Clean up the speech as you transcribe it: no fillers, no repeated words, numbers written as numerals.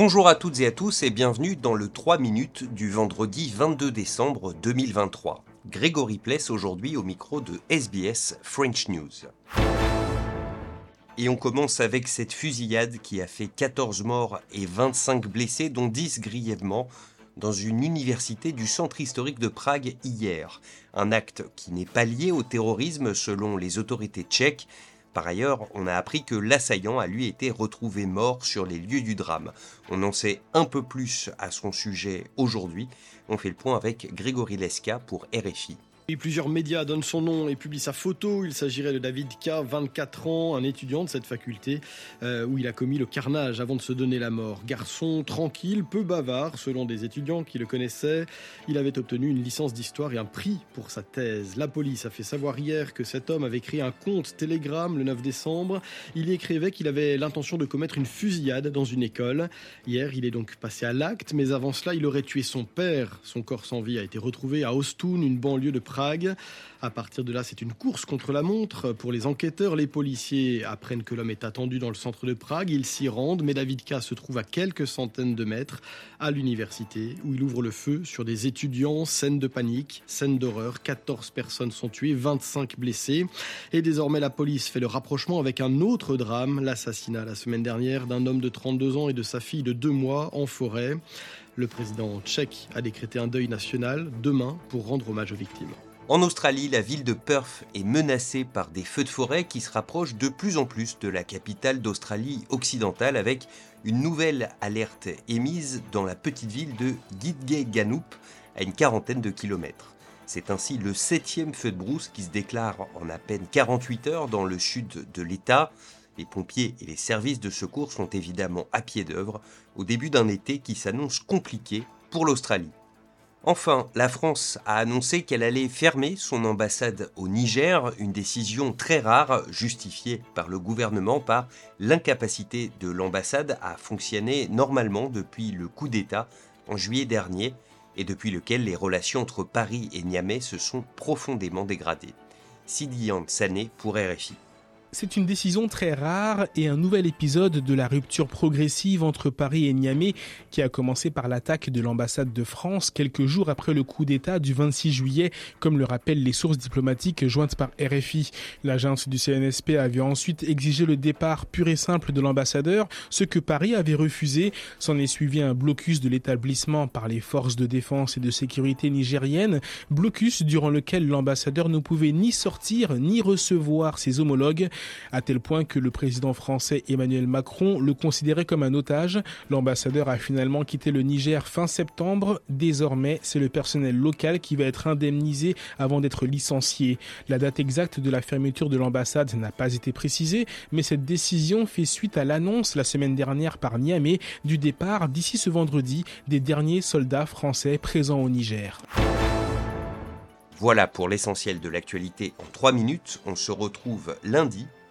Bonjour à toutes et à tous et bienvenue dans le 3 minutes du vendredi 22 décembre 2023. Grégory Pless aujourd'hui au micro de SBS French News. Et on commence avec cette fusillade qui a fait 14 morts et 25 blessés, dont 10 grièvement, dans une université du centre historique de Prague hier. Un acte qui n'est pas lié au terrorisme selon les autorités tchèques. Par ailleurs, on a appris que l'assaillant a lui été retrouvé mort sur les lieux du drame. On en sait un peu plus à son sujet aujourd'hui. On fait le point avec Grégory Lesca pour RFI. Et plusieurs médias donnent son nom et publient sa photo. Il s'agirait de David K, 24 ans, un étudiant de cette faculté où il a commis le carnage avant de se donner la mort. Garçon tranquille, peu bavard, selon des étudiants qui le connaissaient. Il avait obtenu une licence d'histoire et un prix pour sa thèse. La police a fait savoir hier que cet homme avait créé un compte Telegram le 9 décembre. Il y écrivait qu'il avait l'intention de commettre une fusillade dans une école. Hier, il est donc passé à l'acte, mais avant cela, il aurait tué son père. Son corps sans vie a été retrouvé à Austoun, une banlieue de Prague. À partir de là, c'est une course contre la montre. Pour les enquêteurs, les policiers apprennent que l'homme est attendu dans le centre de Prague. Ils s'y rendent, mais David K se trouve à quelques centaines de mètres à l'université où il ouvre le feu sur des étudiants. Scène de panique, scène d'horreur. 14 personnes sont tuées, 25 blessées. Et désormais, la police fait le rapprochement avec un autre drame, l'assassinat la semaine dernière d'un homme de 32 ans et de sa fille de 2 mois en forêt. Le président tchèque a décrété un deuil national demain pour rendre hommage aux victimes. En Australie, la ville de Perth est menacée par des feux de forêt qui se rapprochent de plus en plus de la capitale d'Australie occidentale avec une nouvelle alerte émise dans la petite ville de Gidgegannup à une quarantaine de kilomètres. C'est ainsi le 7e feu de brousse qui se déclare en à peine 48 heures dans le sud de l'État. Les pompiers et les services de secours sont évidemment à pied d'œuvre au début d'un été qui s'annonce compliqué pour l'Australie. Enfin, la France a annoncé qu'elle allait fermer son ambassade au Niger, une décision très rare, justifiée par le gouvernement par l'incapacité de l'ambassade à fonctionner normalement depuis le coup d'État en juillet dernier et depuis lequel les relations entre Paris et Niamey se sont profondément dégradées. Sidiane Sané pour RFI. C'est une décision très rare et un nouvel épisode de la rupture progressive entre Paris et Niamey qui a commencé par l'attaque de l'ambassade de France quelques jours après le coup d'État du 26 juillet, comme le rappellent les sources diplomatiques jointes par RFI. L'agence du CNSP avait ensuite exigé le départ pur et simple de l'ambassadeur, ce que Paris avait refusé. S'en est suivi un blocus de l'établissement par les forces de défense et de sécurité nigériennes, blocus durant lequel l'ambassadeur ne pouvait ni sortir ni recevoir ses homologues, à tel point que le président français Emmanuel Macron le considérait comme un otage. L'ambassadeur a finalement quitté le Niger fin septembre. Désormais, c'est le personnel local qui va être indemnisé avant d'être licencié. La date exacte de la fermeture de l'ambassade n'a pas été précisée, mais cette décision fait suite à l'annonce la semaine dernière par Niamey du départ d'ici ce vendredi des derniers soldats français présents au Niger. Voilà pour l'essentiel de l'actualité en 3 minutes. On se retrouve lundi